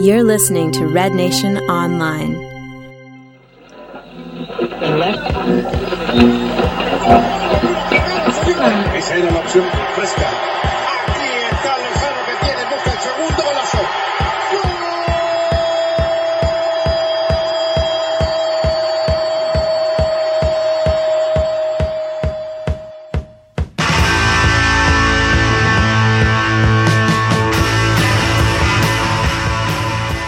You're listening to Red Nation Online. Esa era la opción fresca. Aquí está Lozano que tiene busca el segundo golazo.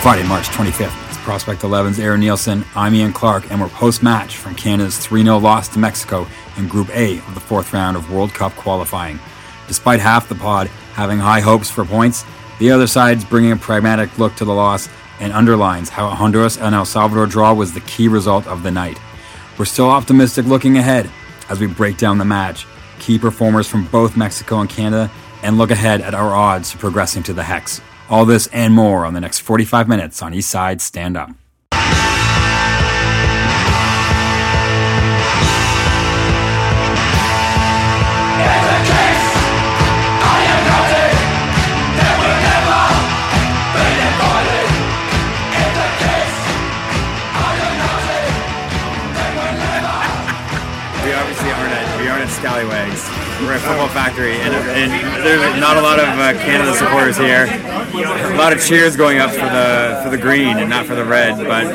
Friday, March 25th, it's Prospect XI's Aaron Nielsen, I'm Ian Clark, and we're post-match from Canada's 3-0 loss to Mexico in Group A of the fourth round of World Cup qualifying. Despite half the pod having high hopes for points, the other side's bringing a pragmatic look to the loss and underlines how a Honduras and El Salvador draw was the key result of the night. We're still optimistic looking ahead as we break down the match, key performers from both Mexico and Canada, and look ahead at our odds progressing to the Hex. All this and more on the next 45 minutes on East Side Stand Up. Scallywags. We're at Football Factory, and there's not a lot of Canada supporters here. A lot of cheers going up for the green and not for the red, but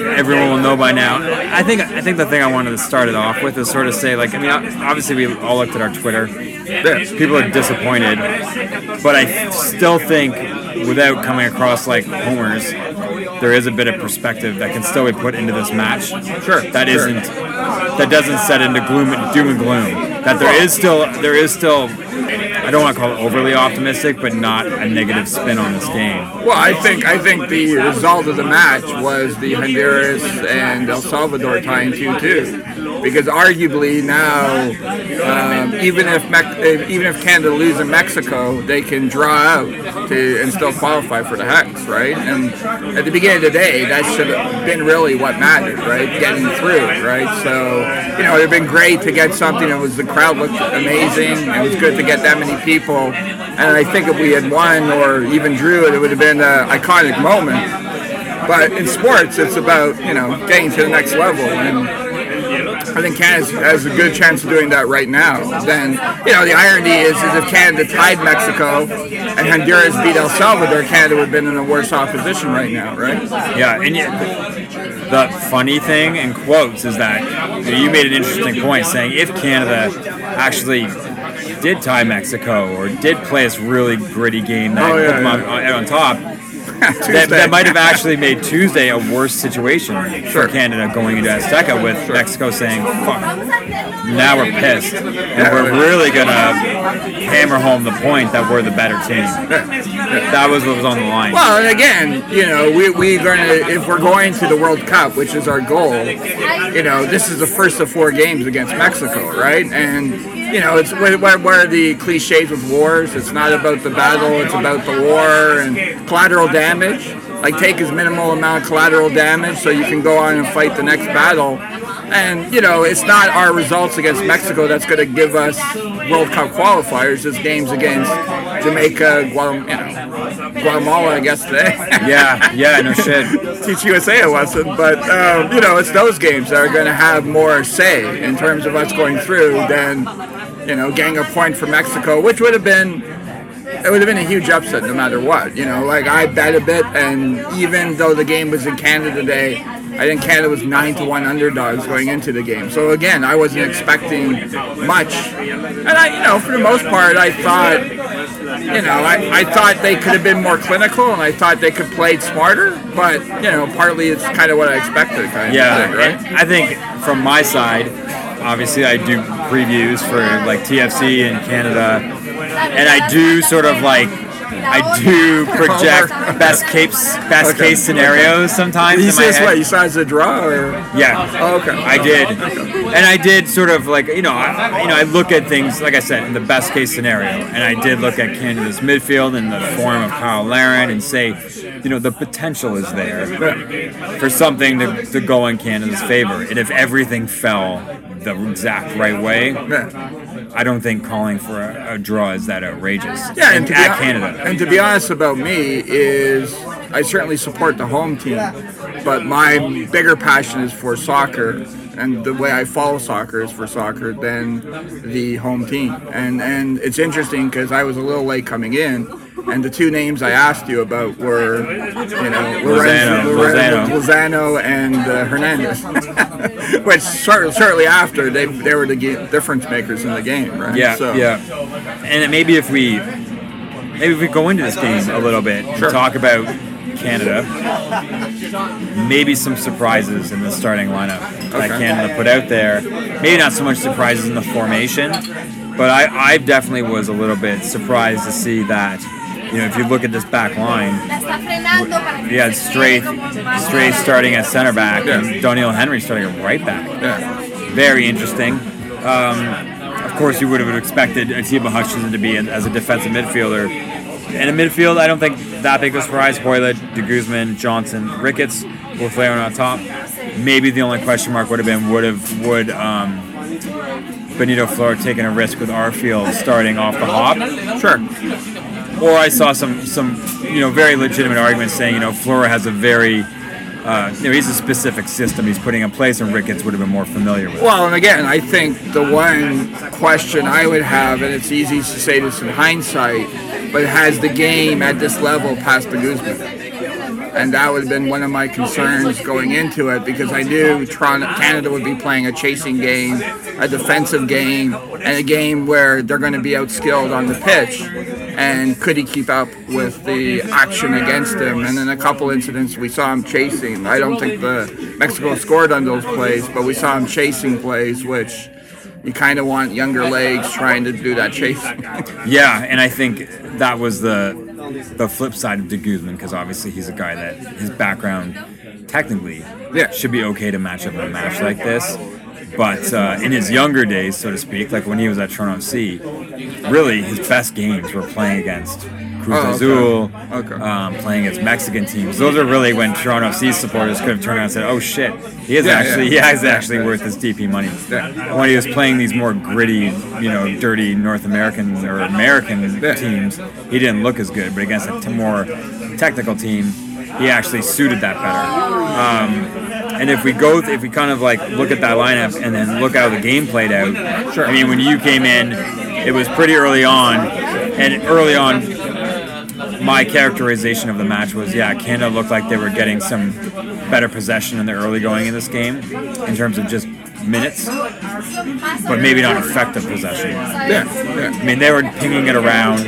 everyone will know by now. I think the thing I wanted to start it off with is sort of say, like, I mean, obviously we all looked at our Twitter. People are disappointed, but I still think, without coming across like homers, there is a bit of perspective that can still be put into this match. Sure. That doesn't set into doom and gloom. That there is still, I don't want to call it overly optimistic, but not a negative spin on this game. Well, I think the result of the match was the Honduras and El Salvador tying 2-2, because arguably now, even if Canada loses in Mexico, they can draw out and still qualify for the Hex, right? And at the beginning of the day, that should have been really what mattered, right? Getting through, right? So, you know, it would have been great to get something. The crowd looked amazing. It was good to get that many people. And I think if we had won or even drew it, it would have been an iconic moment. But in sports, it's about, you know, getting to the next level. And I think Canada has a good chance of doing that right now. Then, you know, the irony is if Canada tied Mexico and Honduras beat El Salvador, Canada would have been in a worse off position right now, right? Yeah, and the funny thing, in quotes, is that you made an interesting point saying if Canada actually did tie Mexico or did play this really gritty game that on top, that might have actually made Tuesday a worse situation for Canada going into Azteca with Mexico saying, fuck, now we're pissed. And we're really going to hammer home the point that we're the better team. That was what was on the line. Well, and again, you know, if we're going to the World Cup, which is our goal, you know, this is the first of four games against Mexico, right? And you know, it's where the cliches with wars. It's not about the battle, it's about the war and collateral damage. Like, take as minimal amount of collateral damage so you can go on and fight the next battle. And, you know, it's not our results against Mexico that's going to give us World Cup qualifiers. It's games against Jamaica, Guatemala, I guess, today. Yeah, no shit. Teach USA a lesson. But, you know, it's those games that are going to have more say in terms of us going through than, you know, getting a point for Mexico, which would have been... It would have been a huge upset no matter what. You know, like, I bet a bit, and even though the game was in Canada today, I think Canada was 9-1 underdogs going into the game. So again, I wasn't expecting much. And I, you know, for the most part, I thought, you know, I thought they could have been more clinical, and I thought they could play smarter, but, you know, partly it's kind of what I expected kind of thing, right? I think from my side, obviously I do previews for, like, TFC and Canada, and I do sort of like, I do project best case scenarios sometimes. You see this way? You saw it as a draw, or? Yeah. Oh, okay. I did, and I did sort of like, you know, I look at things like I said in the best case scenario, and I did look at Canada's midfield in the form of Cyle Larin and say, you know, the potential is there for something to go in Canada's favor, and if everything fell the exact right way, I don't think calling for a draw is that outrageous. Yeah, and at Canada. And to be honest about me is I certainly support the home team, but my bigger passion is for soccer, and the way I follow soccer is for soccer than the home team. And it's interesting because I was a little late coming in, and the two names I asked you about were, you know, Lorenzo Lozano and Hernandez, which shortly after they were the difference makers in the game, right? Yeah, so. Yeah. And maybe if we go into this game a little bit, sure, and talk about Canada, maybe some surprises in the starting lineup that Canada put out there. Maybe not so much surprises in the formation, but I definitely was a little bit surprised to see that. You know, if you look at this back line, you had Straith starting at center back, yeah, and Doneil Henry starting at right back. Yeah. Very interesting. Of course, you would have expected Atiba Hutchinson to be as a defensive midfielder. In the midfield, I don't think that big of a surprise. Hoylett, De Guzman, Johnson, Ricketts, with Floro on top. Maybe the only question mark would have been would Benito Floro taking a risk with Arfield starting off the hop? Sure. Or I saw some you know, very legitimate arguments saying, you know, Floro has a very he's a specific system he's putting in place, and Ricketts would have been more familiar with. Well, and again, I think the one question I would have, and it's easy to say this in hindsight, but has the game at this level passed the Guzman? And that would have been one of my concerns going into it, because I knew Canada would be playing a chasing game, a defensive game, and a game where they're going to be outskilled on the pitch. And could he keep up with the action against him? And in a couple incidents, we saw him chasing. I don't think Mexico scored on those plays, but we saw him chasing plays, which you kind of want younger legs trying to do that chasing. Yeah, and I think that was the flip side of De Guzman, because obviously he's a guy that his background technically should be okay to match up in a match like this. But in his younger days, so to speak, like when he was at Toronto FC, really his best games were playing against Cruz Azul, playing against Mexican teams. Those are really when Toronto FC supporters could have turned around and said, oh shit, he is actually worth his DP money. Yeah. When he was playing these more gritty, you know, dirty North American or American teams, he didn't look as good. But against a more technical team, he actually suited that better. And if we kind of like look at that lineup and then look how the game played out, sure. I mean, when you came in, it was pretty early on, and early on, my characterization of the match was, Canada looked like they were getting some better possession in the early going in this game in terms of just minutes, but maybe not effective possession. Yeah. I mean, they were pinging it around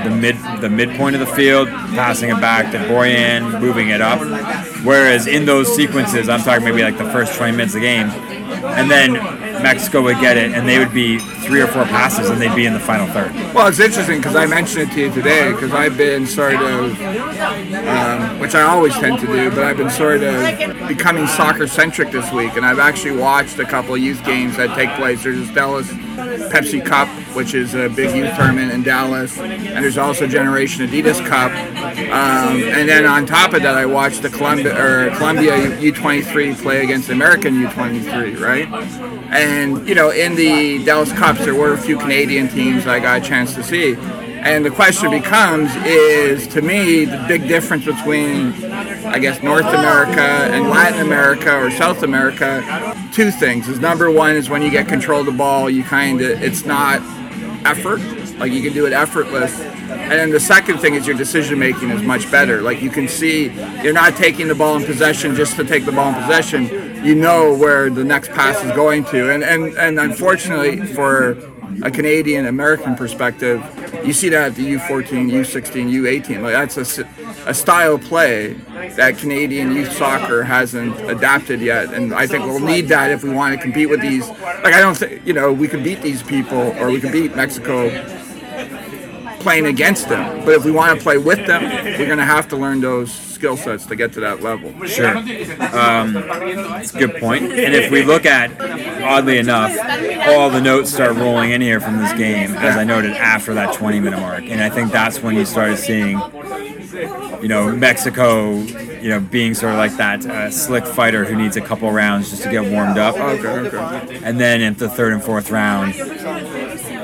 the midpoint of the field, passing it back to Borjan, moving it up. Whereas in those sequences, I'm talking maybe like the first 20 minutes of the game, and then Mexico would get it, and they would be 3 or 4 passes, and they'd be in the final third. Well, it's interesting because I mentioned it to you today because I've been sort of, which I always tend to do, but I've been sort of becoming soccer-centric this week, and I've actually watched a couple of youth games that take place. There's this Dallas Pepsi Cup, which is a big youth tournament in Dallas, and there's also Generation Adidas Cup. And then on top of that, I watched the Colombia U23 play against the American U23, right? And, you know, in the Dallas Cups, there were a few Canadian teams I got a chance to see. And the question becomes is, to me, the big difference between, I guess, North America and Latin America or South America, two things. Is number one is when you get control of the ball, you kind of, it's not effort. Like, you can do it effortless. And then the second thing is your decision-making is much better. Like, you can see you're not taking the ball in possession just to take the ball in possession. You know where the next pass is going to. And unfortunately, for a Canadian-American perspective, you see that at the U14, U16, U18. Like, that's a style play that Canadian youth soccer hasn't adapted yet, and I think we'll need that if we want to compete with these. Like, I don't think, you know, we can beat these people, or we can beat Mexico playing against them. But if we want to play with them, we're going to have to learn those skill sets to get to that level. Sure. That's a good point. And if we look at, oddly enough, all the notes start rolling in here from this game, as I noted, after that 20-minute mark. And I think that's when you started seeing, you know, Mexico, you know, being sort of like that slick fighter who needs a couple rounds just to get warmed up. And then at the third and fourth round,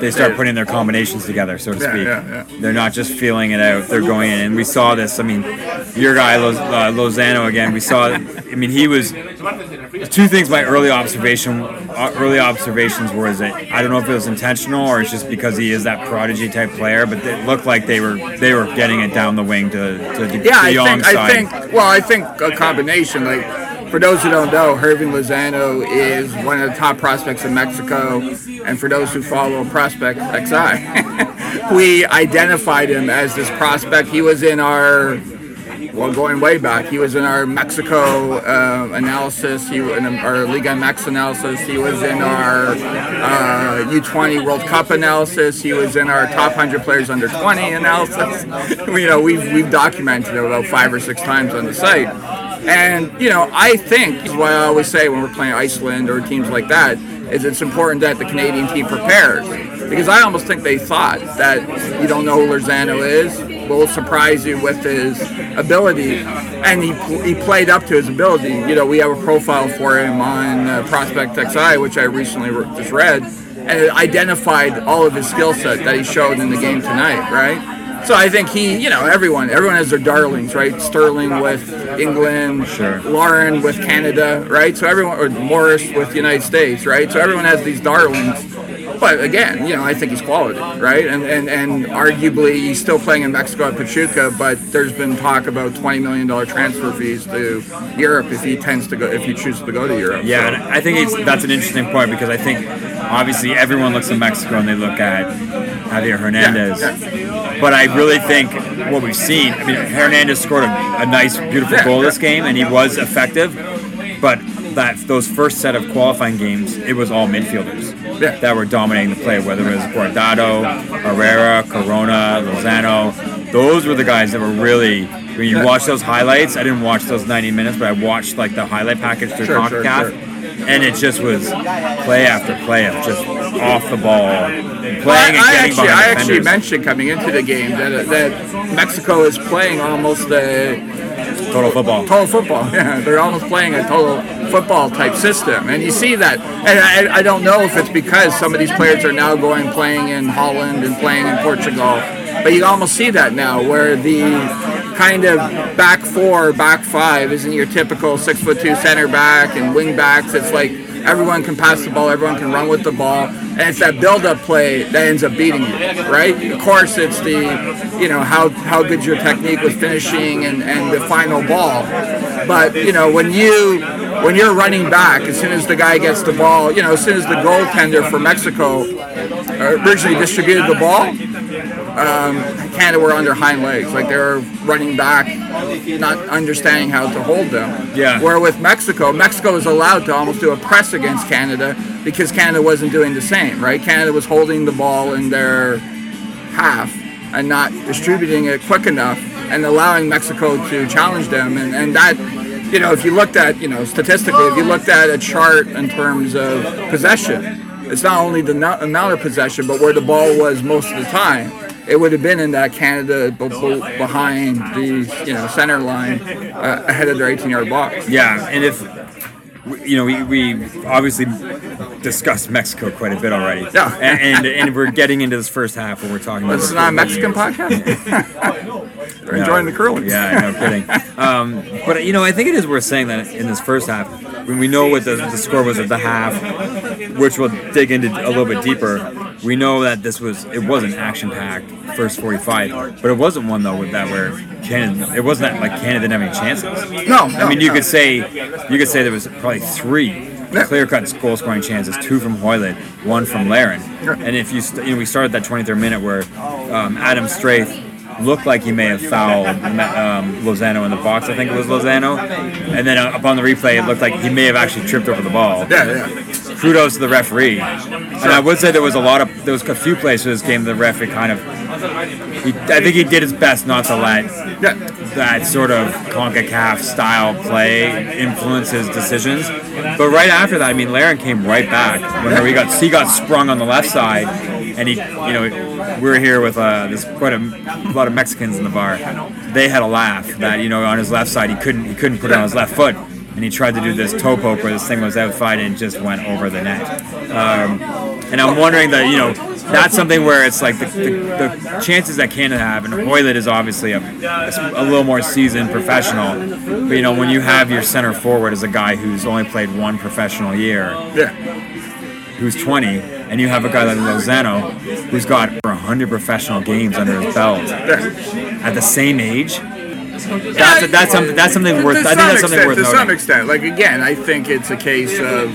they start putting their combinations together, so to speak. They're not just feeling it out, they're going in. And we saw this, I mean, your guy, Lozano again, we saw, I mean, he was, two things my early observations were is that, I don't know if it was intentional or it's just because he is that prodigy type player, but it looked like they were getting it down the wing to the young side. I think a combination, like, for those who don't know, Hirving Lozano is one of the top prospects in Mexico, and for those who follow Prospect XI, we identified him as this prospect. He was in our, going way back, he was in our Mexico analysis, he in our Liga MX analysis, he was in our U20 World Cup analysis, he was in our top 100 players under 20 analysis. We've documented it about 5 or 6 times on the site. And, I think, is what I always say when we're playing Iceland or teams like that, is it's important that the Canadian team prepares. Because I almost think they thought that you don't know who Lozano is, we'll surprise you with his ability. And he played up to his ability. We have a profile for him on Prospect XI, which I recently just read, and it identified all of his skill set that he showed in the game tonight, right? So I think he, everyone has their darlings, right? Sterling with England, sure. Larin with Canada, right? So everyone, or Morris with the United States, right? So everyone has these darlings. But again, I think he's quality, right? And arguably he's still playing in Mexico at Pachuca, but there's been talk about $20 million transfer fees to Europe if he chooses to go to Europe. Yeah, and I think that's an interesting point, because I think obviously everyone looks at Mexico and they look at Javier Hernandez. Yeah. But I really think what we've seen, I mean, Hernandez scored a nice, beautiful goal this game, and he was effective, but those first set of qualifying games, it was all midfielders that were dominating the play, whether it was Guardado, Herrera, Corona, Lozano. Those were the guys that were really, when you watch those highlights, I didn't watch those 90 minutes, but I watched like the highlight package through CONCACAF, and it just was play after play of just off the ball, I actually mentioned coming into the game that Mexico is playing almost total football. Total football, yeah. They're almost playing a total football type system. And you see that. And I don't know if it's because some of these players are now playing in Holland and playing in Portugal. But you almost see that now, where the kind of back four, back five isn't your typical 6'2" center back and wing backs. It's like everyone can pass the ball, everyone can run with the ball. And it's that build-up play that ends up beating you, right? Of course, it's the, how good your technique was finishing and the final ball. But, when you're running back, as soon as the guy gets the ball, as soon as the goaltender for Mexico originally distributed the ball, Canada were on their hind legs. Like, they were running back, not understanding how to hold them. Yeah. Where with Mexico was allowed to almost do a press against Canada, because Canada wasn't doing the same, right? Canada was holding the ball in their half and not distributing it quick enough and allowing Mexico to challenge them. And that, if you looked at, statistically, if you looked at a chart in terms of possession, it's not only the amount of possession, but where the ball was most of the time. It would have been in that Canada behind the center line ahead of their 18-yard box. Yeah, and if, we obviously discussed Mexico quite a bit already. Yeah. And we're getting into this first half when we're talking about... This is not a Mexican podcast? We're enjoying the curling. Yeah, no kidding. But, I think it is worth saying that in this first half, when we know what the score was at the half, which we'll dig into a little bit deeper, we know that it was an action-packed first 45, but it wasn't one, though, with that where Canada... It wasn't that, Canada didn't have any chances. No. I mean, you could say there was probably 3... clear-cut goal-scoring chances, 2 from Hoyland, 1 from Larin. And if we started that 23rd minute where Adam Straith looked like he may have fouled Lozano in the box, I think it was Lozano. And then upon the replay, it looked like he may have actually tripped over the ball. Yeah. Kudos to the referee. And I would say there was a few plays in this game the ref kind of... I think he did his best not to let that sort of CONCACAF style play influence his decisions. But right after that, I mean, Larin came right back. When he got sprung on the left side, and we're here with there's quite a lot of Mexicans in the bar. They had a laugh that on his left side he couldn't put it on his left foot. And he tried to do this toe poke where this thing was outside and just went over the net. And I'm wondering that, that's something where it's like the chances that Canada have, and Hoylett is obviously a little more seasoned professional, but you know, when you have your center forward as a guy who's only played one professional year, who's 20, and you have a guy like Lozano who's got over 100 professional games under his belt at the same age, that's something worth. I think that's something worth noting. To some extent, like again, I think it's a case of.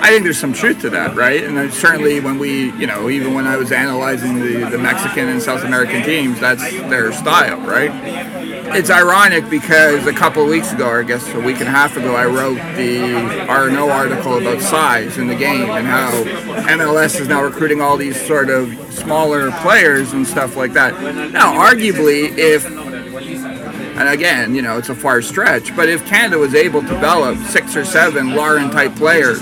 I think there's some truth to that, right? And then certainly when we, you know, even when I was analyzing the Mexican and South American teams, that's their style, right? It's ironic because a couple of weeks ago, or I guess a week and a half ago, I wrote the R&O article about size in the game and how MLS is now recruiting all these sort of smaller players and stuff like that. Now, arguably, if... And again, you know, it's a far stretch. But if Canada was able to develop 6 or 7 Larin-type players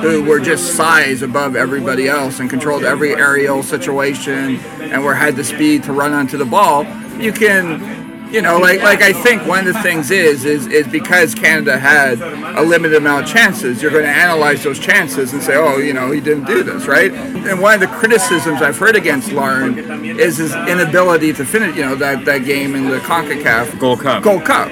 who were just size above everybody else and controlled every aerial situation and had the speed to run onto the ball, you can, you know, like I think one of the things is because Canada had a limited amount of chances, you're going to analyze those chances and say, oh, you know, he didn't do this, right? And one of the criticisms I've heard against Larin is his inability to finish, you know, that game in the CONCACAF Gold Cup.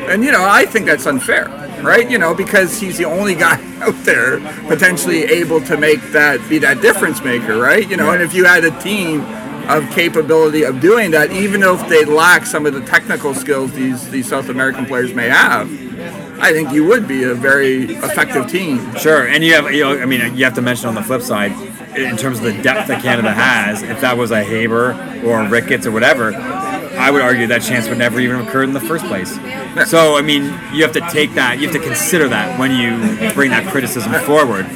And, you know, I think that's unfair, right? You know, because he's the only guy out there potentially able to make that, be that difference maker, right? You know, and if you had a team of capability of doing that, even if they lack some of the technical skills these South American players may have, I think you would be a very effective team. Sure, and you have, you know, I mean, you have to mention on the flip side, in terms of the depth that Canada has, if that was a Haber or a Ricketts or whatever, I would argue that chance would never even occur in the first place. So, I mean, you have to take that, you have to consider that when you bring that criticism forward.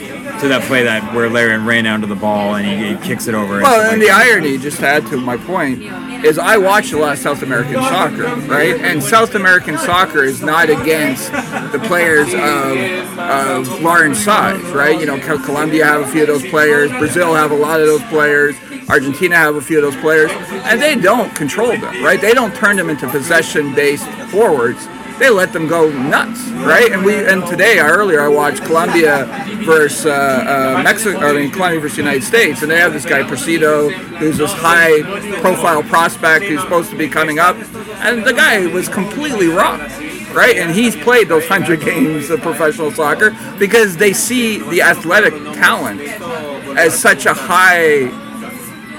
To that play that where Larin ran down to the ball and he kicks it over. Well, and the irony, just to add to my point, is I watch a lot of South American soccer, right? And South American soccer is not against the players of Larin's size, right? You know, Colombia have a few of those players. Brazil have a lot of those players. Argentina have a few of those players. And they don't control them, right? They don't turn them into possession-based forwards. They let them go nuts, right? And today, earlier, I watched Colombia versus Mexico, I mean Colombia versus United States, and they have this guy Preciado, who's this high-profile prospect who's supposed to be coming up, and the guy was completely rocked, right? And he's played those 100 games of professional soccer because they see the athletic talent as such a high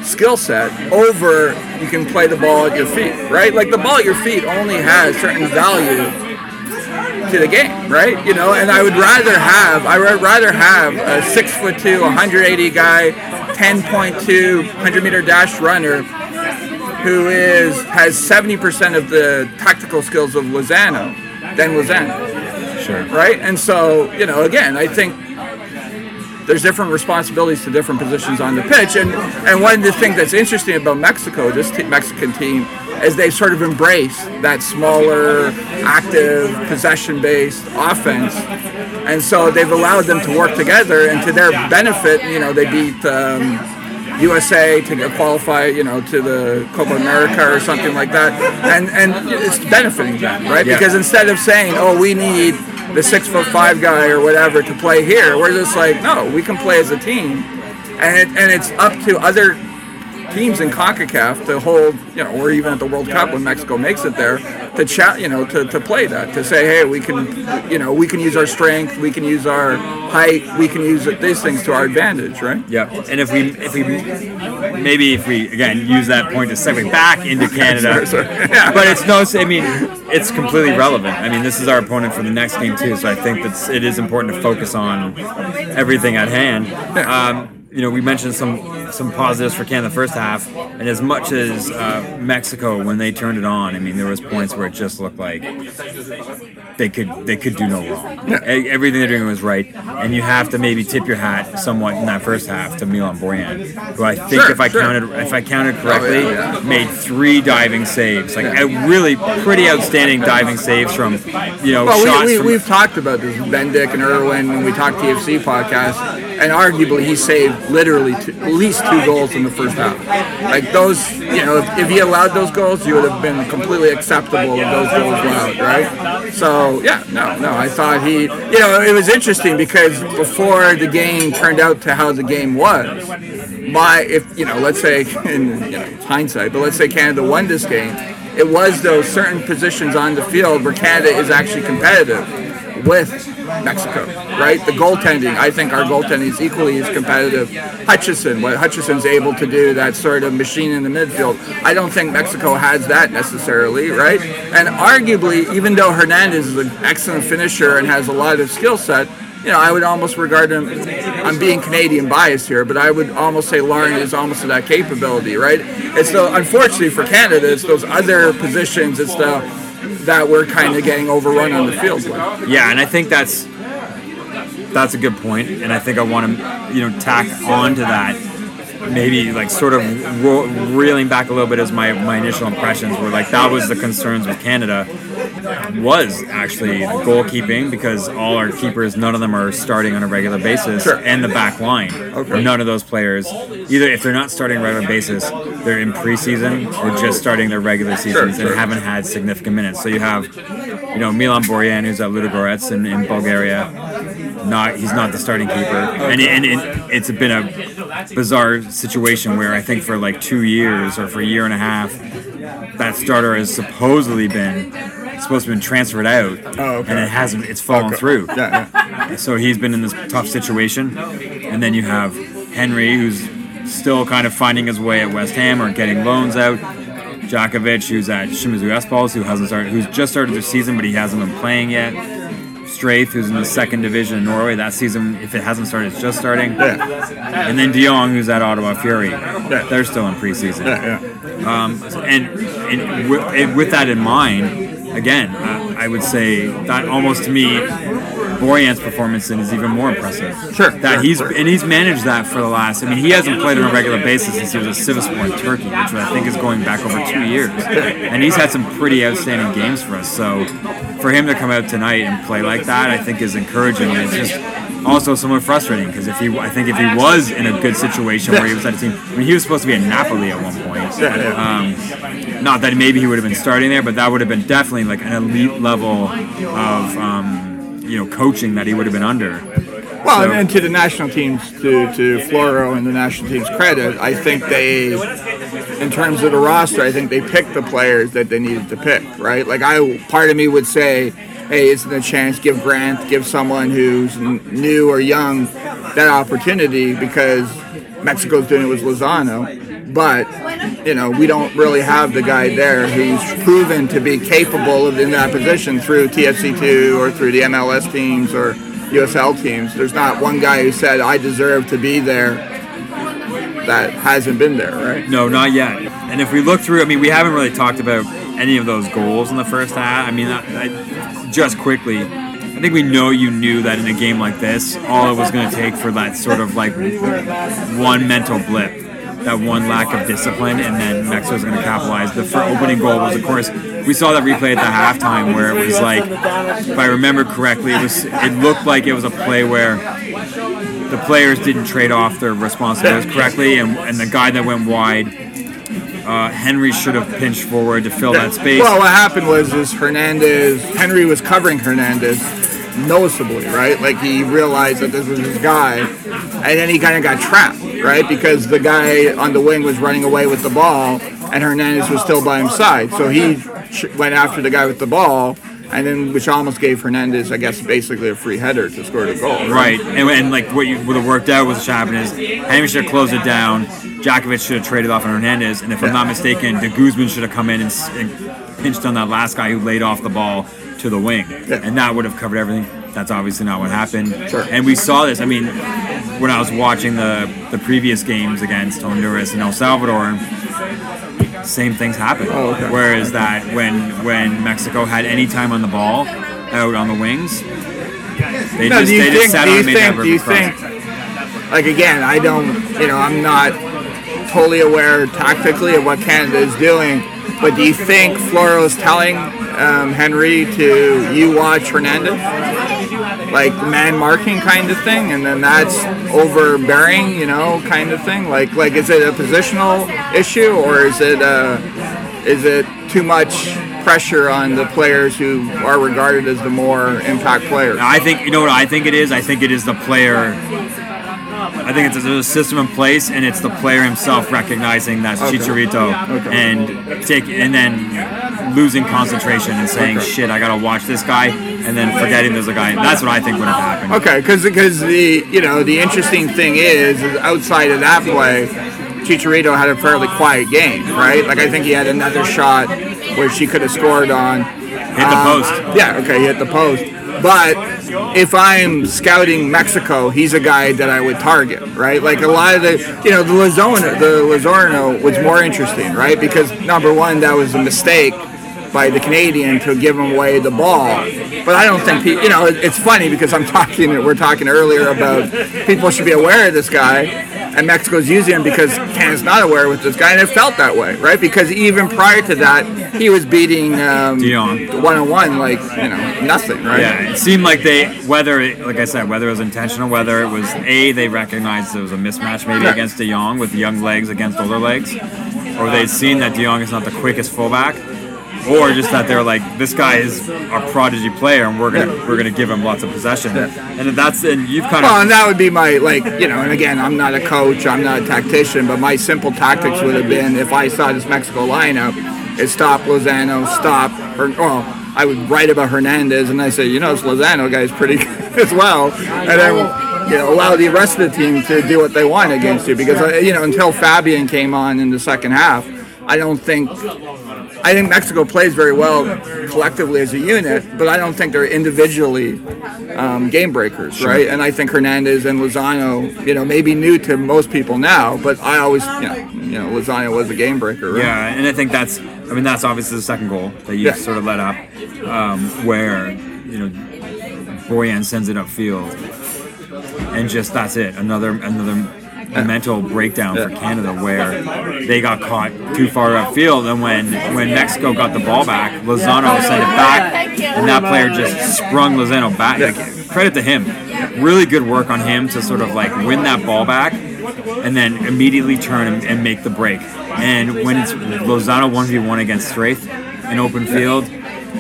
skill set over you can play the ball at your feet, right? Like the ball at your feet only has certain value to the game, right? You know, and I would rather have a 6'2", 180 guy, 10.2, 100-meter dash runner who has 70% of the tactical skills of Lozano than Lozano. Sure. Right? And so, you know, again, I think there's different responsibilities to different positions on the pitch, and one of the things that's interesting about Mexico, this Mexican team, is they sort of embrace that smaller, active, possession-based offense, and so they've allowed them to work together, and to their benefit, you know, they beat USA to qualify, you know, to the Copa America or something like that, and it's benefiting them, right? Yeah. Because instead of saying, oh, we need the 6'5" guy or whatever to play here, we're just like, no, we can play as a team, and it's up to other teams in CONCACAF to hold, you know, or even at the World Cup when Mexico makes it there, to chat, you know, to play that, to say, hey, we can, you know, we can use our strength, we can use our height, we can use these things to our advantage, right? Yeah, and if we again use that point to segue back into Canada, sorry. Yeah. But it's no, I mean, it's completely relevant. I mean, this is our opponent for the next game too, so I think that it is important to focus on everything at hand. You know, we mentioned some positives for Canada the first half, and as much as Mexico, when they turned it on, I mean, there was points where it just looked like they could do no wrong. Yeah. Everything they're doing was right, and you have to maybe tip your hat somewhat in that first half to Milan Borjan, who I think if I counted correctly, made 3 diving saves, like really pretty outstanding diving saves from, you know, shots. We've talked about this, Bendick and Irwin, when we talked TFC podcast. and arguably he saved literally at least two goals in the first half. Like those, you know, if he allowed those goals, you would have been completely acceptable if those goals allowed, right? So yeah, no, I thought he, you know, it was interesting because before the game turned out to how the game was, if you know, let's say in hindsight, but let's say Canada won this game, it was those certain positions on the field where Canada is actually competitive with Mexico, right? The goaltending, I think our goaltending is equally as competitive. Hutchinson, what Hutchinson's able to do, that sort of machine in the midfield, I don't think Mexico has that necessarily, right? And arguably, even though Hernandez is an excellent finisher and has a lot of skill set, you know, I would almost regard him, I'm being Canadian biased here, but I would almost say Larin is almost to that capability, right? It's the, unfortunately for Canada, it's those other positions, it's the that we're kind of getting overrun on the field with. Yeah, and I think that's a good point, and I think I want to, you know, tack on to that, maybe like sort of reeling back a little bit as my initial impressions were like that was the concerns with Canada was actually goalkeeping because all our keepers, none of them are starting on a regular basis, sure. And the back line, okay. None of those players, either if they're not starting on a regular basis, they're in preseason or just starting their regular seasons sure. And haven't had significant minutes. So you have, you know, Milan Borjan, who's at Ludogorets in Bulgaria. He's not the starting keeper, and it's been a bizarre situation where I think for like 2 years or for a year and a half, that starter has supposed to have been transferred out, and it hasn't. It's fallen through. Yeah. So he's been in this tough situation, and then you have Henry, who's still kind of finding his way at West Ham or getting loans out. Djakovic, who's at Shimizu S-Pulse, who's just started their season, but he hasn't been playing yet. Straith, who's in the second division in Norway that season, if it hasn't started, it's just starting. Yeah. And then De Jong, who's at Ottawa Fury, they're still in preseason. Yeah. And with that in mind, again, I would say that almost to me, Borjan's performance is even more impressive. Sure. He's managed that for the last. I mean, he hasn't played on a regular basis since he was at Sivasspor in Turkey, which I think is going back over 2 years. And he's had some pretty outstanding games for us. So for him to come out tonight and play like that, I think is encouraging. And it's just also somewhat frustrating because if he was in a good situation where he was at a team, I mean, he was supposed to be at Napoli at one point. Not that maybe he would have been starting there, but that would have been definitely like an elite level of. Coaching that he would have been under. Well, so. And to the national teams, to Floro and the national team's credit, I think they, in terms of the roster, I think they picked the players that they needed to pick, right? Like, part of me would say, hey, isn't a chance, give Grant, give someone who's new or young that opportunity because Mexico's doing it with Lozano, but we don't really have the guy there who's proven to be capable of in that position through TFC2 or through the MLS teams or USL teams. There's not one guy who said, I deserve to be there that hasn't been there, right? No, not yet. And if we look through, I mean, we haven't really talked about any of those goals in the first half. I mean, just quickly, I think you knew that in a game like this, all it was going to take for that sort of like one mental blip. That one lack of discipline, and then Mexico's going to capitalize. The opening goal was, of course, we saw that replay at the halftime where it was like, if I remember correctly, it looked like it was a play where the players didn't trade off their responsibilities correctly, and the guy that went wide, Henry should have pinched forward to fill that space. Well, what happened was Henry was covering Hernandez. Noticeably, right? Like he realized that this was his guy, and then he kind of got trapped, right? Because the guy on the wing was running away with the ball, and Hernandez was still by his side. So he went after the guy with the ball, and then which almost gave Hernandez, I guess, basically a free header to score the goal. Right, and like what would have worked out was happening is Henry should have closed it down, Djakovic should have traded off on Hernandez, and if I'm not mistaken, De Guzman should have come in and pinched on that last guy who laid off the ball to the wing, and that would have covered everything. That's obviously not what happened. Sure. And we saw this. I mean, when I was watching the previous games against Honduras and El Salvador, same things happened. Whereas that when Mexico had any time on the ball out on the wings, they just sat on and made that. Do you think? Like again, I don't. I'm not totally aware tactically of what Canada is doing, but do you think Floro is telling Henry to watch Hernandez? like man marking kind of thing, and then that's overbearing, you know, kind of thing. Like is it a positional issue, or is it too much pressure on the players who are regarded as the more impact players? I think, you know what I think it is? I think it is the player. I think it's a system in place, and it's the player himself recognizing that's okay. Chicharito, okay. and then losing concentration and saying, okay, shit, I gotta watch this guy, and then forgetting there's a guy. That's what I think would have happened. Okay, because the, you know, the interesting thing is outside of that play, Chicharito had a fairly quiet game, right? Like, I think he had another shot where she could have scored on. Hit the post. Yeah, okay, he hit the post. But if I'm scouting Mexico, he's a guy that I would target, right? Like a lot of the, you know, the Lozano was more interesting, right? Because number one, that was a mistake by the Canadian to give him away the ball. But I don't think people, you know, it's funny because we're talking earlier about people should be aware of this guy, and Mexico's using him because Canada's not aware with this guy, and it felt that way, right? Because even prior to that, he was beating Dion 1-on-1 like, you know, nothing, right? Yeah, it seemed like whether it was intentional, whether it was they recognized there was a mismatch maybe against De Jong with young legs against older legs, or they'd seen that De Jong is not the quickest fullback, or just that they're like, this guy is our prodigy player, and we're gonna give him lots of possession. Yeah. And that would be my, like, you know. And again, I'm not a coach, I'm not a tactician, but my simple tactics would have been, if I saw this Mexico lineup, is stop Lozano, I would write about Hernandez, and I say, you know, this Lozano guy's pretty good as well, and then, you know, allow the rest of the team to do what they want against you, because, you know, until Fabian came on in the second half, I think Mexico plays very well collectively as a unit, but I don't think they're individually game breakers, sure, right? And I think Hernandez and Lozano, you know, may be new to most people now, but I always, you know, Lozano was a game breaker, right? Yeah, and I think that's obviously the second goal that you sort of let up, where, you know, Borjan sends it upfield, and just that's it, another. A mental breakdown for Canada, where they got caught too far upfield, and when Mexico got the ball back, Lozano sent it back, and that player just sprung Lozano back. Like, credit to him, really good work on him to sort of like win that ball back, and then immediately turn and make the break. And when it's Lozano 1v1 against Straith in open field,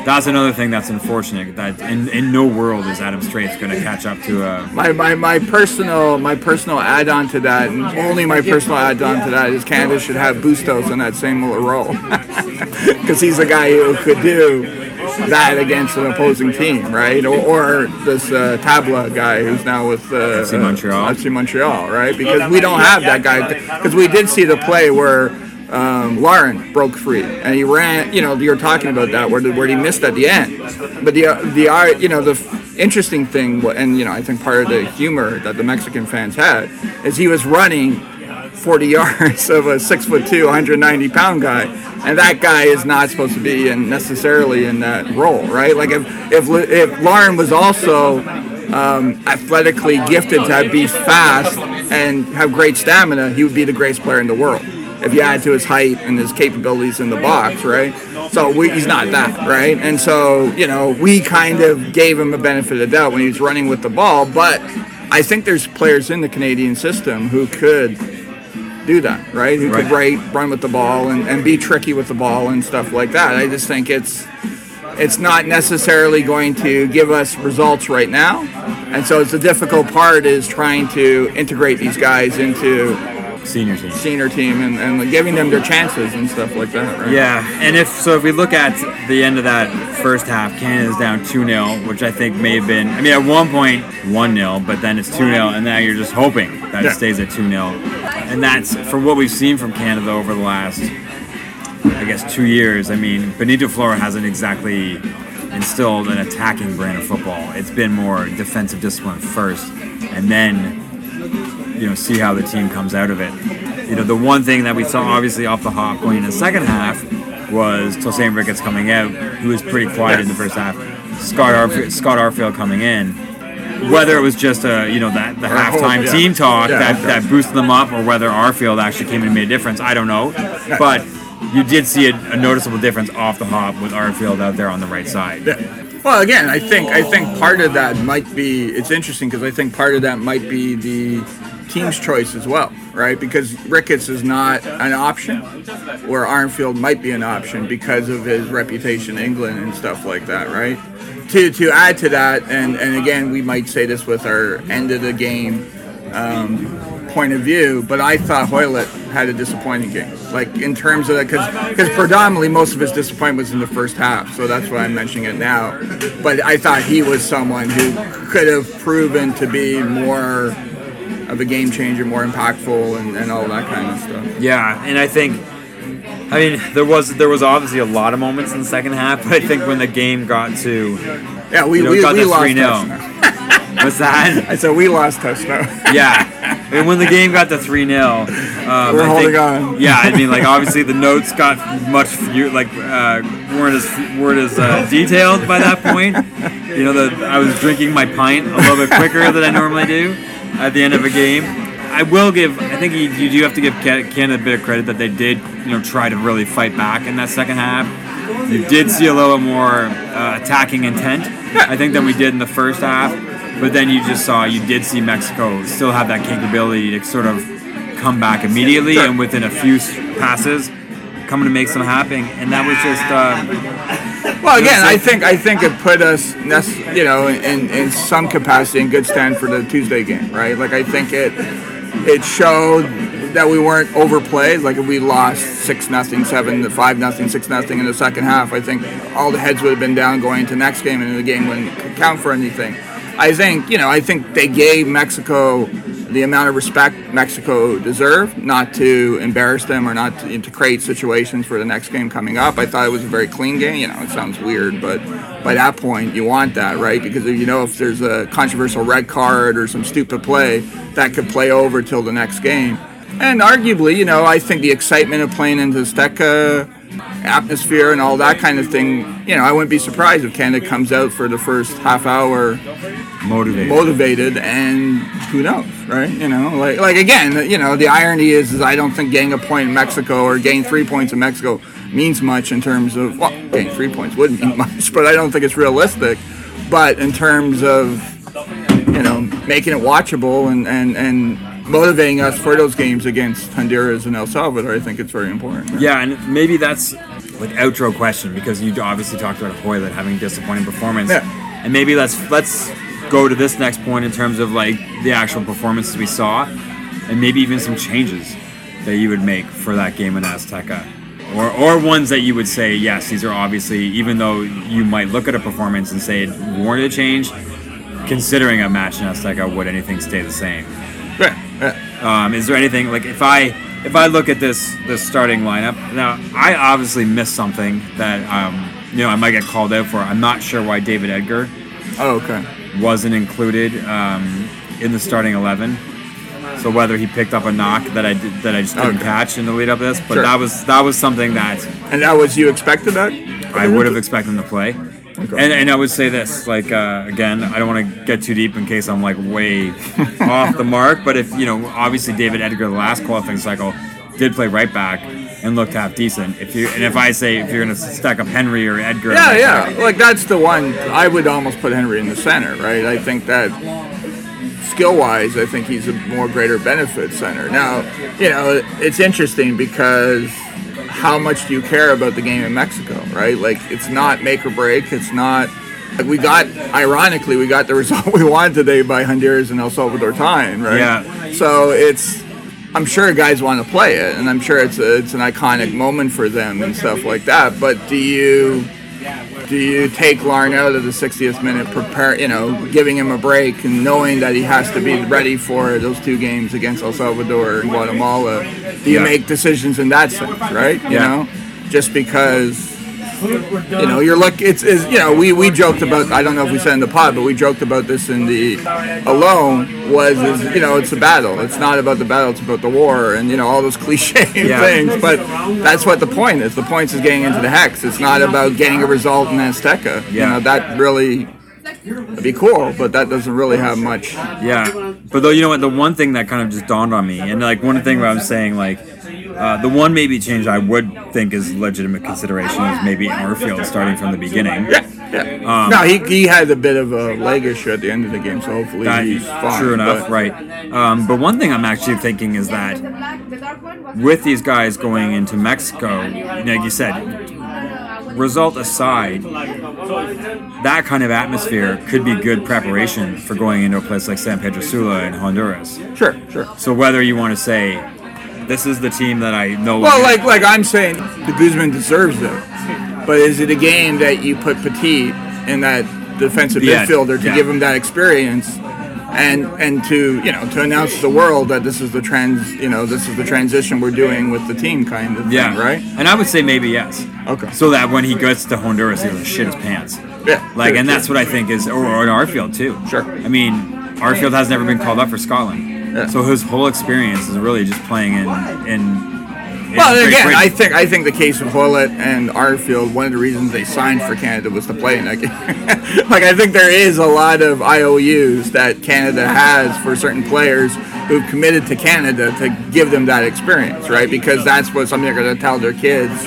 that's another thing that's unfortunate. That in no world is Adam Straith going to catch up to my personal add-on to that, and only my personal add-on to that, is Canada should have Bustos in that same little role, because he's a guy who could do that against an opposing team, right? Or this Tabla guy who's now with FC Montreal, right? Because we don't have that guy. Because we did see the play where Larin broke free, and he ran. You know, you're talking about that where he missed at the end. But the interesting thing, and you know, I think part of the humor that the Mexican fans had is he was running 40 yards of a 6'2", 190-pound guy, and that guy is not supposed to be necessarily in that role, right? Like if Larin was also athletically gifted to be fast and have great stamina, he would be the greatest player in the world, if you add to his height and his capabilities in the box, right? So he's not that, right? And so, you know, we kind of gave him a benefit of the doubt when he was running with the ball, but I think there's players in the Canadian system who could do that, right? Who could run with the ball and be tricky with the ball and stuff like that. I just think it's not necessarily going to give us results right now, and so it's the difficult part is trying to integrate these guys into senior team and giving them their chances and stuff like that, right? Yeah, and if we look at the end of that first half, Canada's down 2-0, which I think may have been, I mean, at one point 1-0, but then it's 2-0, and now you're just hoping that it stays at 2-0. And that's for what we've seen from Canada over the last, I guess, 2 years. I mean, Benito Floro hasn't exactly instilled an attacking brand of football. It's been more defensive discipline first, and then, you know, see how the team comes out of it. You know, the one thing that we saw obviously off the hop going in the second half was Tosaint Ricketts coming out, who was pretty quiet in the first half. Scott Arfield coming in. Whether it was just the halftime team talk that boosted them up, or whether Arfield actually came in and made a difference, I don't know. But you did see a noticeable difference off the hop with Arfield out there on the right side. Well, again, I think part of that might be, it's interesting because I think part of that might be the team's choice as well, right? Because Ricketts is not an option, where Arfield might be an option because of his reputation in England and stuff like that, right? To add to that, and again, we might say this with our end of the game point of view, but I thought Hoylett had a disappointing game, like in terms of that, because predominantly most of his disappointment was in the first half, so that's why I'm mentioning it now. But I thought he was someone who could have proven to be more of a game changer, more impactful, and all that kind of stuff. Yeah, and I think, I mean, there was obviously a lot of moments in the second half, but I think when the game got to, yeah, we lost 3-0. What's that? I said we lost touchdown. Yeah. And when the game got to 3-0, we're holding on. Yeah, I mean, like, obviously the notes got much fewer, like, weren't as detailed by that point. You know, I was drinking my pint a little bit quicker than I normally do at the end of a game. I think you do have to give Canada a bit of credit that they did, you know, try to really fight back in that second half. You did see a little more attacking intent, I think, than we did in the first half. But then you did see Mexico still have that capability to sort of come back immediately, and within a few passes, coming to make some happen, and that was just. Well, again, I think it put us, you know, in some capacity in good stand for the Tuesday game, right? Like, I think it showed that we weren't overplayed. Like, if we lost 6-0, 5-0, 6-0 in the second half, I think all the heads would have been down going into next game, and the game wouldn't count for anything. I think, you know, they gave Mexico the amount of respect Mexico deserved, not to embarrass them or not to create situations for the next game coming up. I thought it was a very clean game. You know, it sounds weird, but by that point, you want that, right? Because, you know, if there's a controversial red card or some stupid play, that could play over till the next game. And arguably, you know, I think the excitement of playing into Azteca atmosphere and all that kind of thing, you know, I wouldn't be surprised if Canada comes out for the first half hour motivated, and who knows, right? You know, like again, you know, the irony is I don't think getting a point in Mexico or getting 3 points in Mexico means much in terms of, well, getting 3 points wouldn't mean much, but I don't think it's realistic. But in terms of, you know, making it watchable and motivating us for those games against Honduras and El Salvador, I think it's very important. Right? Yeah, and maybe that's like outro question, because you obviously talked about Hoylett having disappointing performance, and maybe let's go to this next point in terms of like the actual performances we saw, and maybe even some changes that you would make for that game in Azteca, or ones that you would say, yes, these are obviously, even though you might look at a performance and say it warranted a change, considering a match in Azteca, would anything stay the same? Is there anything, like, if I look at this starting lineup now, I obviously missed something that you know, I might get called out for. I'm not sure why David Edgar wasn't included in the starting 11. So whether he picked up a knock that I just didn't catch in the lead up to this, but that was something that, and that was, you expected that? I would have expected him to play. And I would say this, like, again, I don't want to get too deep in case I'm, like, way off the mark, but if, you know, obviously David Edgar, the last qualifying cycle, did play right back and looked half decent. If you're going to stack up Henry or Edgar... Yeah. Like, that's the one. I would almost put Henry in the center, right? I think that, skill-wise, I think he's a more greater benefit center. Now, you know, it's interesting because... how much do you care about the game in Mexico, right? Like, it's not make or break. It's not, like, we got the result we wanted today by Honduras and El Salvador tying, right? Yeah. So it's, I'm sure guys want to play it, and I'm sure it's an iconic moment for them and stuff like that. But do you take Larin out of the 60th minute, prepare, you know, giving him a break and knowing that he has to be ready for those two games against El Salvador and Guatemala? Do you make decisions in that sense, right? You know, just because, you know, you're like, it's you know, we joked about, I don't know if we said in the pod, but we joked about this in the Alone, you know, it's a battle. It's not about the battle, it's about the war, and, you know, all those cliche things, but that's what the point is. The point is getting into the hex. It's not about getting a result in Azteca. Yeah. You know, that really would be cool, but that doesn't really have much. Yeah, but though, you know what, the one thing that kind of just dawned on me, and, like, one thing where I'm saying, like, the one maybe change I would think is legitimate consideration is maybe Arfield starting from the beginning. Yeah. Yeah. No, he had a bit of a leg issue at the end of the game, so hopefully he's fine. True enough, right. But one thing I'm actually thinking is that with these guys going into Mexico, like you said, result aside, that kind of atmosphere could be good preparation for going into a place like San Pedro Sula in Honduras. Sure, sure. So whether you want to say, this is the team that I know... Well, like I'm saying, the Guzman deserves it. But is it a game that you put Petit in that defensive midfielder to give him that experience and to, you know, to announce to the world that this is the transition we're doing with the team kind of thing, right? And I would say maybe yes. Okay. So that when he gets to Honduras, he'll shit his pants. Yeah. Like, and that's what I think is, or in Arfield too. Sure. I mean, Arfield has never been called up for Scotland. Yeah. So his whole experience is really just playing in Great Britain. I think the case of Hoylett and Arfield, one of the reasons they signed for Canada was to play in that game. Like, I think there is a lot of IOUs that Canada has for certain players who've committed to Canada to give them that experience, right? Because that's what something they're going to tell their kids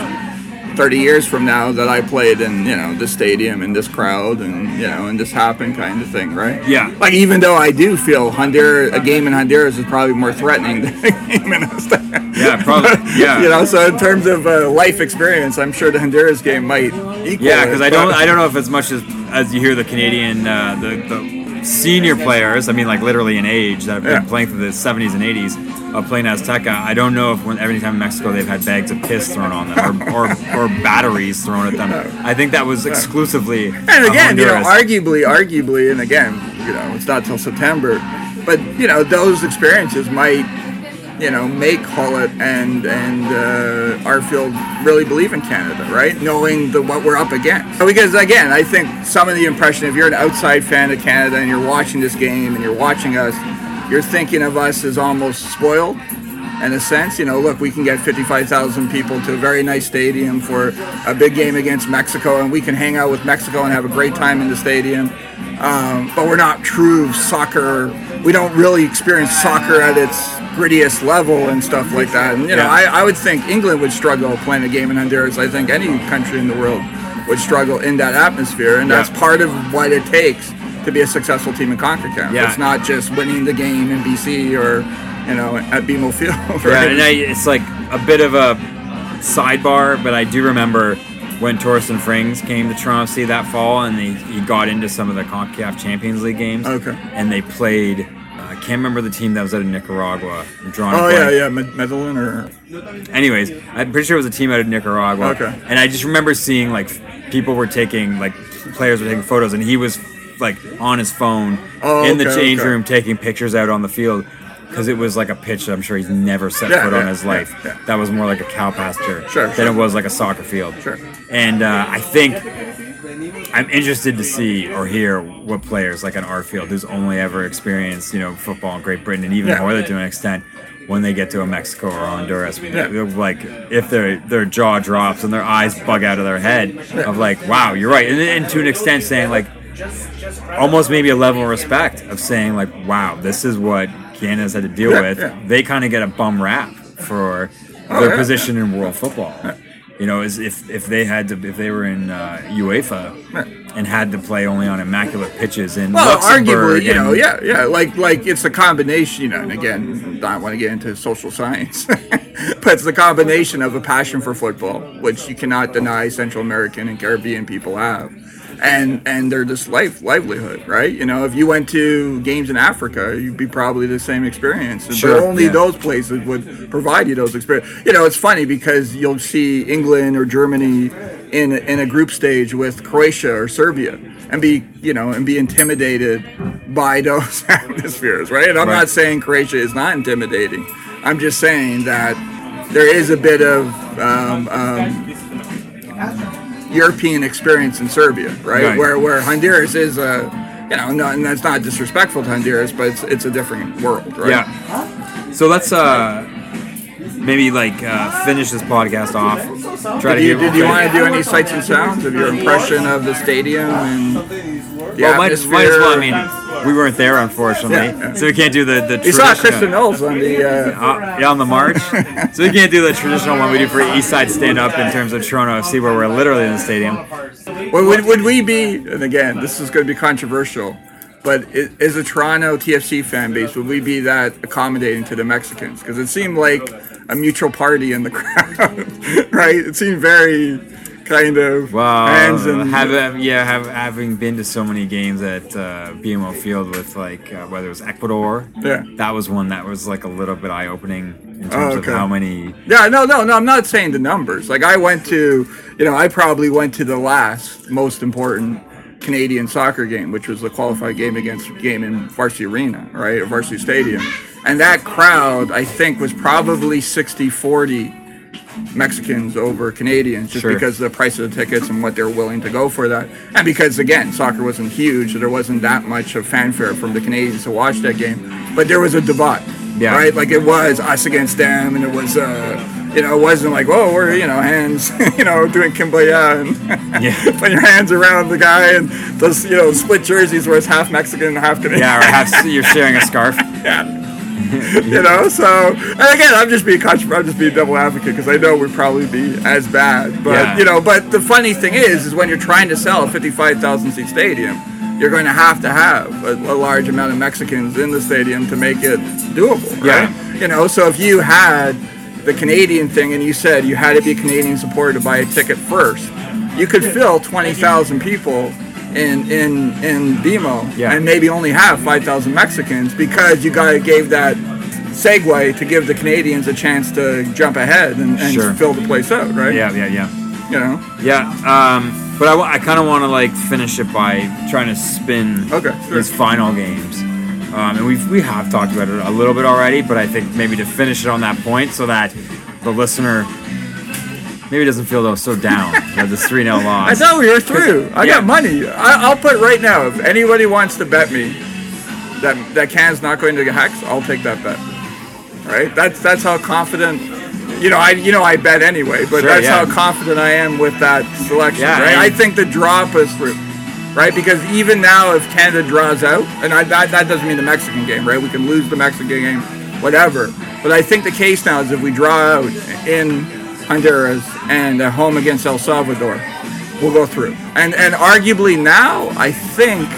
30 years from now, that I played in, you know, this stadium and this crowd and, you know, and this happened kind of thing, right? Yeah. Like, even though I do feel a game in Honduras is probably more threatening than a game in Australia. Yeah, probably. Yeah. You know, so in terms of life experience, I'm sure the Honduras game might equal. Yeah, because I don't know if as much as you hear the Canadian the senior players, I mean, like literally in age, that have been playing through the 70s and 80s. Playing Azteca, I don't know if every time in Mexico they've had bags of piss thrown on them or batteries thrown at them. I think that was exclusively. And again, you know, arguably, and again, you know, it's not till September, but you know, those experiences might, you know, make Hoylett and Arfield really believe in Canada, right? Knowing what we're up against. Because again, I think some of the impression, if you're an outside fan of Canada and you're watching this game and you're watching us, you're thinking of us as almost spoiled, in a sense. You know, look, we can get 55,000 people to a very nice stadium for a big game against Mexico, and we can hang out with Mexico and have a great time in the stadium. But we're not true soccer. We don't really experience soccer at its grittiest level and stuff like that. And, you know, I would think England would struggle playing a game in Honduras. I think any country in the world would struggle in that atmosphere, and that's part of what it takes to be a successful team in CONCACAF. Yeah. It's not just winning the game in BC or, you know, at BMO Field. Right? Yeah, and it's like a bit of a sidebar, but I do remember when Torsten Frings came to Toronto FC that fall, and he got into some of the CONCACAF Champions League games. Okay. And they played... I can't remember the team that was out of Nicaragua. Medellin or... Anyways, I'm pretty sure it was a team out of Nicaragua. Okay. And I just remember seeing, like, people were taking... Like, players were taking photos, and he was... like on his phone in the change room taking pictures out on the field, because it was like a pitch that I'm sure he's never set foot on in his life. Yeah. That was more like a cow pasture than it was like a soccer field. Sure. And I think I'm interested to see or hear what players like an Arfield, who's only ever experienced, you know, football in Great Britain and even Hoylett to an extent, when they get to a Mexico or Honduras, like if their jaw drops and their eyes bug out of their head of like, wow, you're right. And to an extent saying like, almost maybe a level of respect of saying like, wow, this is what Canada's had to deal with. Yeah. They kind of get a bum rap for their position in world football. Yeah. You know, is if they were in UEFA and had to play only on immaculate pitches in Luxembourg. Arguably, you know, like it's a combination, you know, and again, I don't want to get into social science, but it's the combination of a passion for football, which you cannot deny Central American and Caribbean people have. And they're just livelihood, right? You know, if you went to games in Africa, you'd be probably the same experience. Sure, but only those places would provide you those experiences. You know, it's funny because you'll see England or Germany in a group stage with Croatia or Serbia and be intimidated by those atmospheres, right? And I'm not saying Croatia is not intimidating. I'm just saying that there is a bit of... European experience in Serbia, right? Where Honduras is a, you know, no, and that's not disrespectful to Honduras, but it's a different world, right? Yeah. So let's maybe like finish this podcast off. Did you want to do any sights and sounds of your impression of the stadium and might as well. I mean, we weren't there, unfortunately, so we can't do the. We saw Kristen Knowles on the on the march, so we can't do the traditional one we do for East Side Stand Up in terms of Toronto FC, where we're literally in the stadium. Would we be, and again, this is going to be controversial, but as a Toronto TFC fan base, would we be that accommodating to the Mexicans? Because it seemed like a mutual party in the crowd, right? It seemed very kind of hands and... having been to so many games at BMO Field with, like, whether it was Ecuador, that was one that was, like, a little bit eye-opening. In terms of how many... Yeah, no, I'm not saying the numbers. Like, I went to, I probably went to the last most important Canadian soccer game, which was the qualified game in Varsity Arena, right, or Varsity Stadium. And that crowd, I think, was probably 60-40 Mexicans over Canadians, just because of the price of the tickets and what they're willing to go for that. And because, again, soccer wasn't huge, so there wasn't that much of fanfare from the Canadians to watch that game. But there was a debate. Yeah. Right, like it was us against them, and it was, it wasn't like, whoa, we're, hands, doing kumbaya and putting your hands around the guy and those, split jerseys where it's half Mexican and half Canadian. Yeah, or half you're sharing a scarf. So, and again, I'm just being a double advocate because I know we'd probably be as bad, but but the funny thing is when you're trying to sell a 55,000 seat stadium, you're going to have a large amount of Mexicans in the stadium to make it doable, right? Yeah. So if you had the Canadian thing and you said you had to be Canadian supported to buy a ticket first, you could fill 20,000 people in BMO and maybe only have 5,000 Mexicans because you gave that segue to give the Canadians a chance to jump ahead and fill the place out, right? Yeah. But I kind of want to finish it by trying to spin these final games, and we have talked about it a little bit already. But I think maybe to finish it on that point, so that the listener maybe doesn't feel so down with this 3-0 loss. I thought we were through. I got money. I'll put right now. If anybody wants to bet me that Can's not going to get hacks, I'll take that bet. Right? That's how confident. I bet anyway, but that's how confident I am with that selection, right? I think the draw puts through, right? Because even now, if Canada draws out, and that doesn't mean the Mexican game, right? We can lose the Mexican game, whatever. But I think the case now is if we draw out in Honduras and at home against El Salvador, we'll go through. And arguably now, I think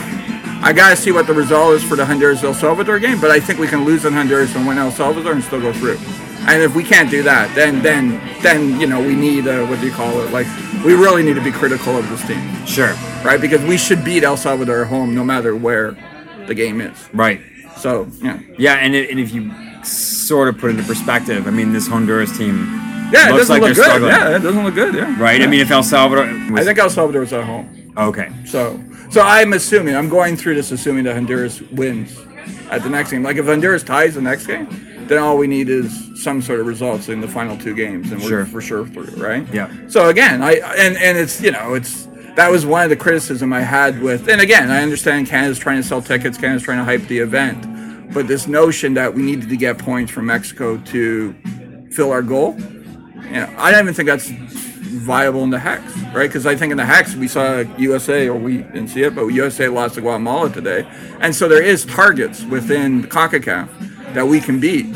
I got to see what the result is for the Honduras-El Salvador game, but I think we can lose in Honduras and win El Salvador and still go through. And if we can't do that, then we need we really need to be critical of this team. Sure. Right? Because we should beat El Salvador at home no matter where the game is. Right. So, yeah. Yeah, and if you sort of put it into perspective, I mean, this Honduras team looks like they're struggling. Yeah, it doesn't look good, yeah. Right? Yeah. I mean, if El Salvador... I think El Salvador was at home. Okay. So I'm going through this assuming that Honduras wins at the next game. Like, if Honduras ties the next game... then all we need is some sort of results in the final two games, and we're for sure through, right? Yeah. So again, that was one of the criticism I had with, and again, I understand Canada's trying to sell tickets, Canada's trying to hype the event, but this notion that we needed to get points from Mexico to fill our goal, I don't even think that's viable in the Hex, right? Because I think in the Hex we saw USA, or we didn't see it, but USA lost to Guatemala today, and so there is targets within CONCACAF that we can beat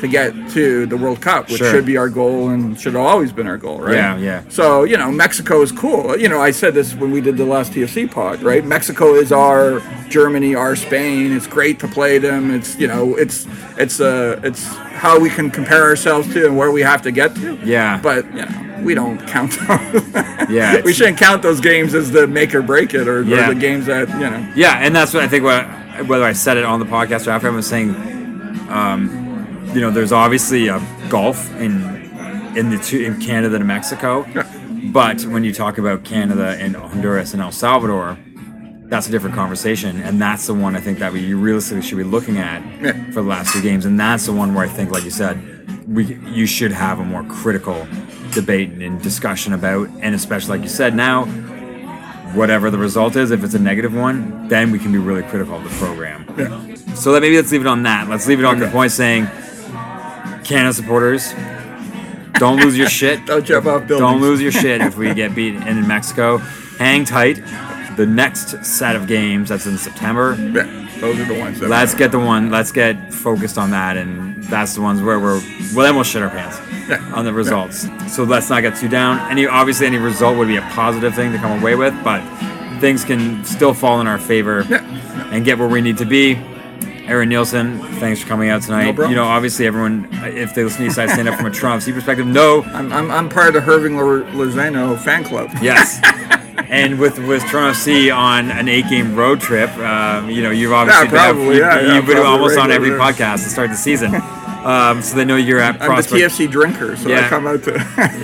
to get to the World Cup, which should be our goal and should have always been our goal, right? Yeah. So, Mexico is cool. I said this when we did the last TFC pod, right? Mexico is our Germany, our Spain. It's great to play them. It's, it's how we can compare ourselves to and where we have to get to. Yeah. But, we don't count those. Yeah. We shouldn't count those games as the make or break it or the games that, Yeah, and that's what I think, whether I said it on the podcast or after, I was saying... there's obviously a gulf in Canada and Mexico, but when you talk about Canada and Honduras and El Salvador, that's a different conversation, and that's the one I think that we realistically should be looking at for the last two games, and that's the one where I think, like you said, you should have a more critical debate and discussion about, and especially like you said now. Whatever the result is, if it's a negative one, then we can be really critical of the program. Yeah. So maybe let's leave it on that. Let's leave it on the point saying, Canada supporters, don't lose your shit. Don't jump off buildings. Don't lose your shit if we get beat in Mexico. Hang tight. the next set of games that's in September. Yeah, those are the ones. Let's get the one. Let's get focused on that, and that's the ones where we'll almost shit our pants on the results. Yeah. So let's not get too down. Obviously any result would be a positive thing to come away with, but things can still fall in our favor and get where we need to be. Aaron Nielsen, thanks for coming out tonight. No problem. You know, obviously everyone, if they listen to East Side Stand Up from a Toronto Sea perspective, I'm part of the Hirving Lozano fan club. Yes. And with Toronto FC on an 8-game road trip, you've obviously been almost on every podcast to start the season. So they know you're at Prospect. I'm the TFC drinker, so I come out to...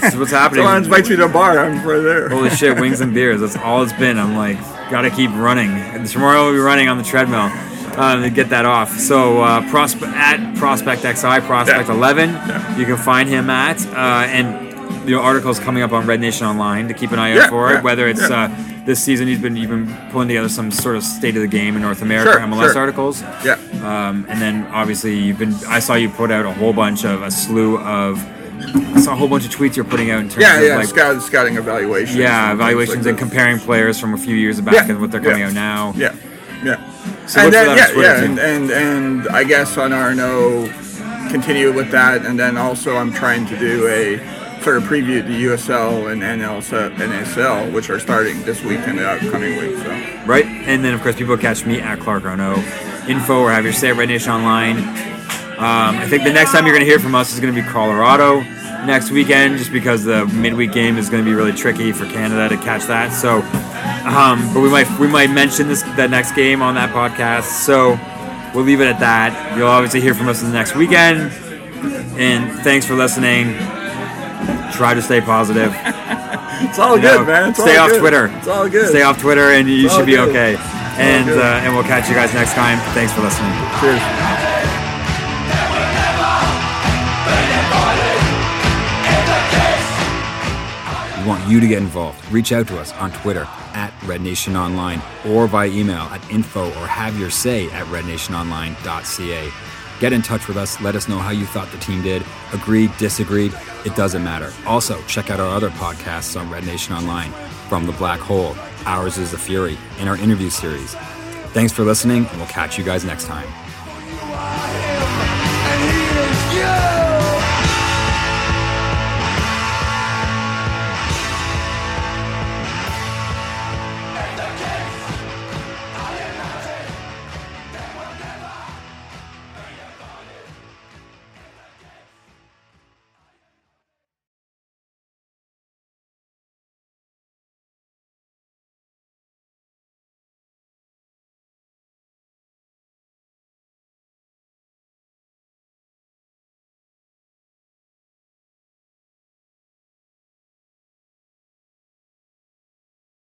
This is what's happening. Someone invites me to a bar, I'm right there. Holy shit, wings and beers. That's all it's been. I'm like, gotta keep running. And tomorrow we'll be running on the treadmill to get that off. So at Prospect XI, Prospect 11, you can find him at... and the article's coming up on Red Nation Online to keep an eye out for it, whether it's... This season, you've been pulling together some sort of state of the game in North America MLS articles. Yeah. And then obviously I saw you put out a whole bunch of tweets you're putting out in terms of like scouting evaluations. Yeah, evaluations and comparing players from a few years back and what they're coming out now. Yeah. Yeah. So and then and I guess on RNO continue with that, and then also I'm trying to do a sort of preview the USL and NSL, which are starting this week and the upcoming week. So. Right, and then of course people catch me at Clark Arno Info or have your say at Red Nation Online. I think the next time you're going to hear from us is going to be Colorado next weekend, just because the midweek game is going to be really tricky for Canada to catch that. So, but we might mention that next game on that podcast. So we'll leave it at that. You'll obviously hear from us in the next weekend. And thanks for listening. Try to stay positive. It's all good, man. It's stay all off good. Twitter. It's all good. Stay off Twitter, and you should be good. Okay. And we'll catch you guys next time. Thanks for listening. Cheers. We want you to get involved. Reach out to us on Twitter at Red Nation Online or by email at info or have your say at rednationonline.ca. Get in touch with us. Let us know how you thought the team did. Agreed, disagreed, it doesn't matter. Also, check out our other podcasts on Red Nation Online, From the Black Hole, Ours is the Fury, and our interview series. Thanks for listening, and we'll catch you guys next time.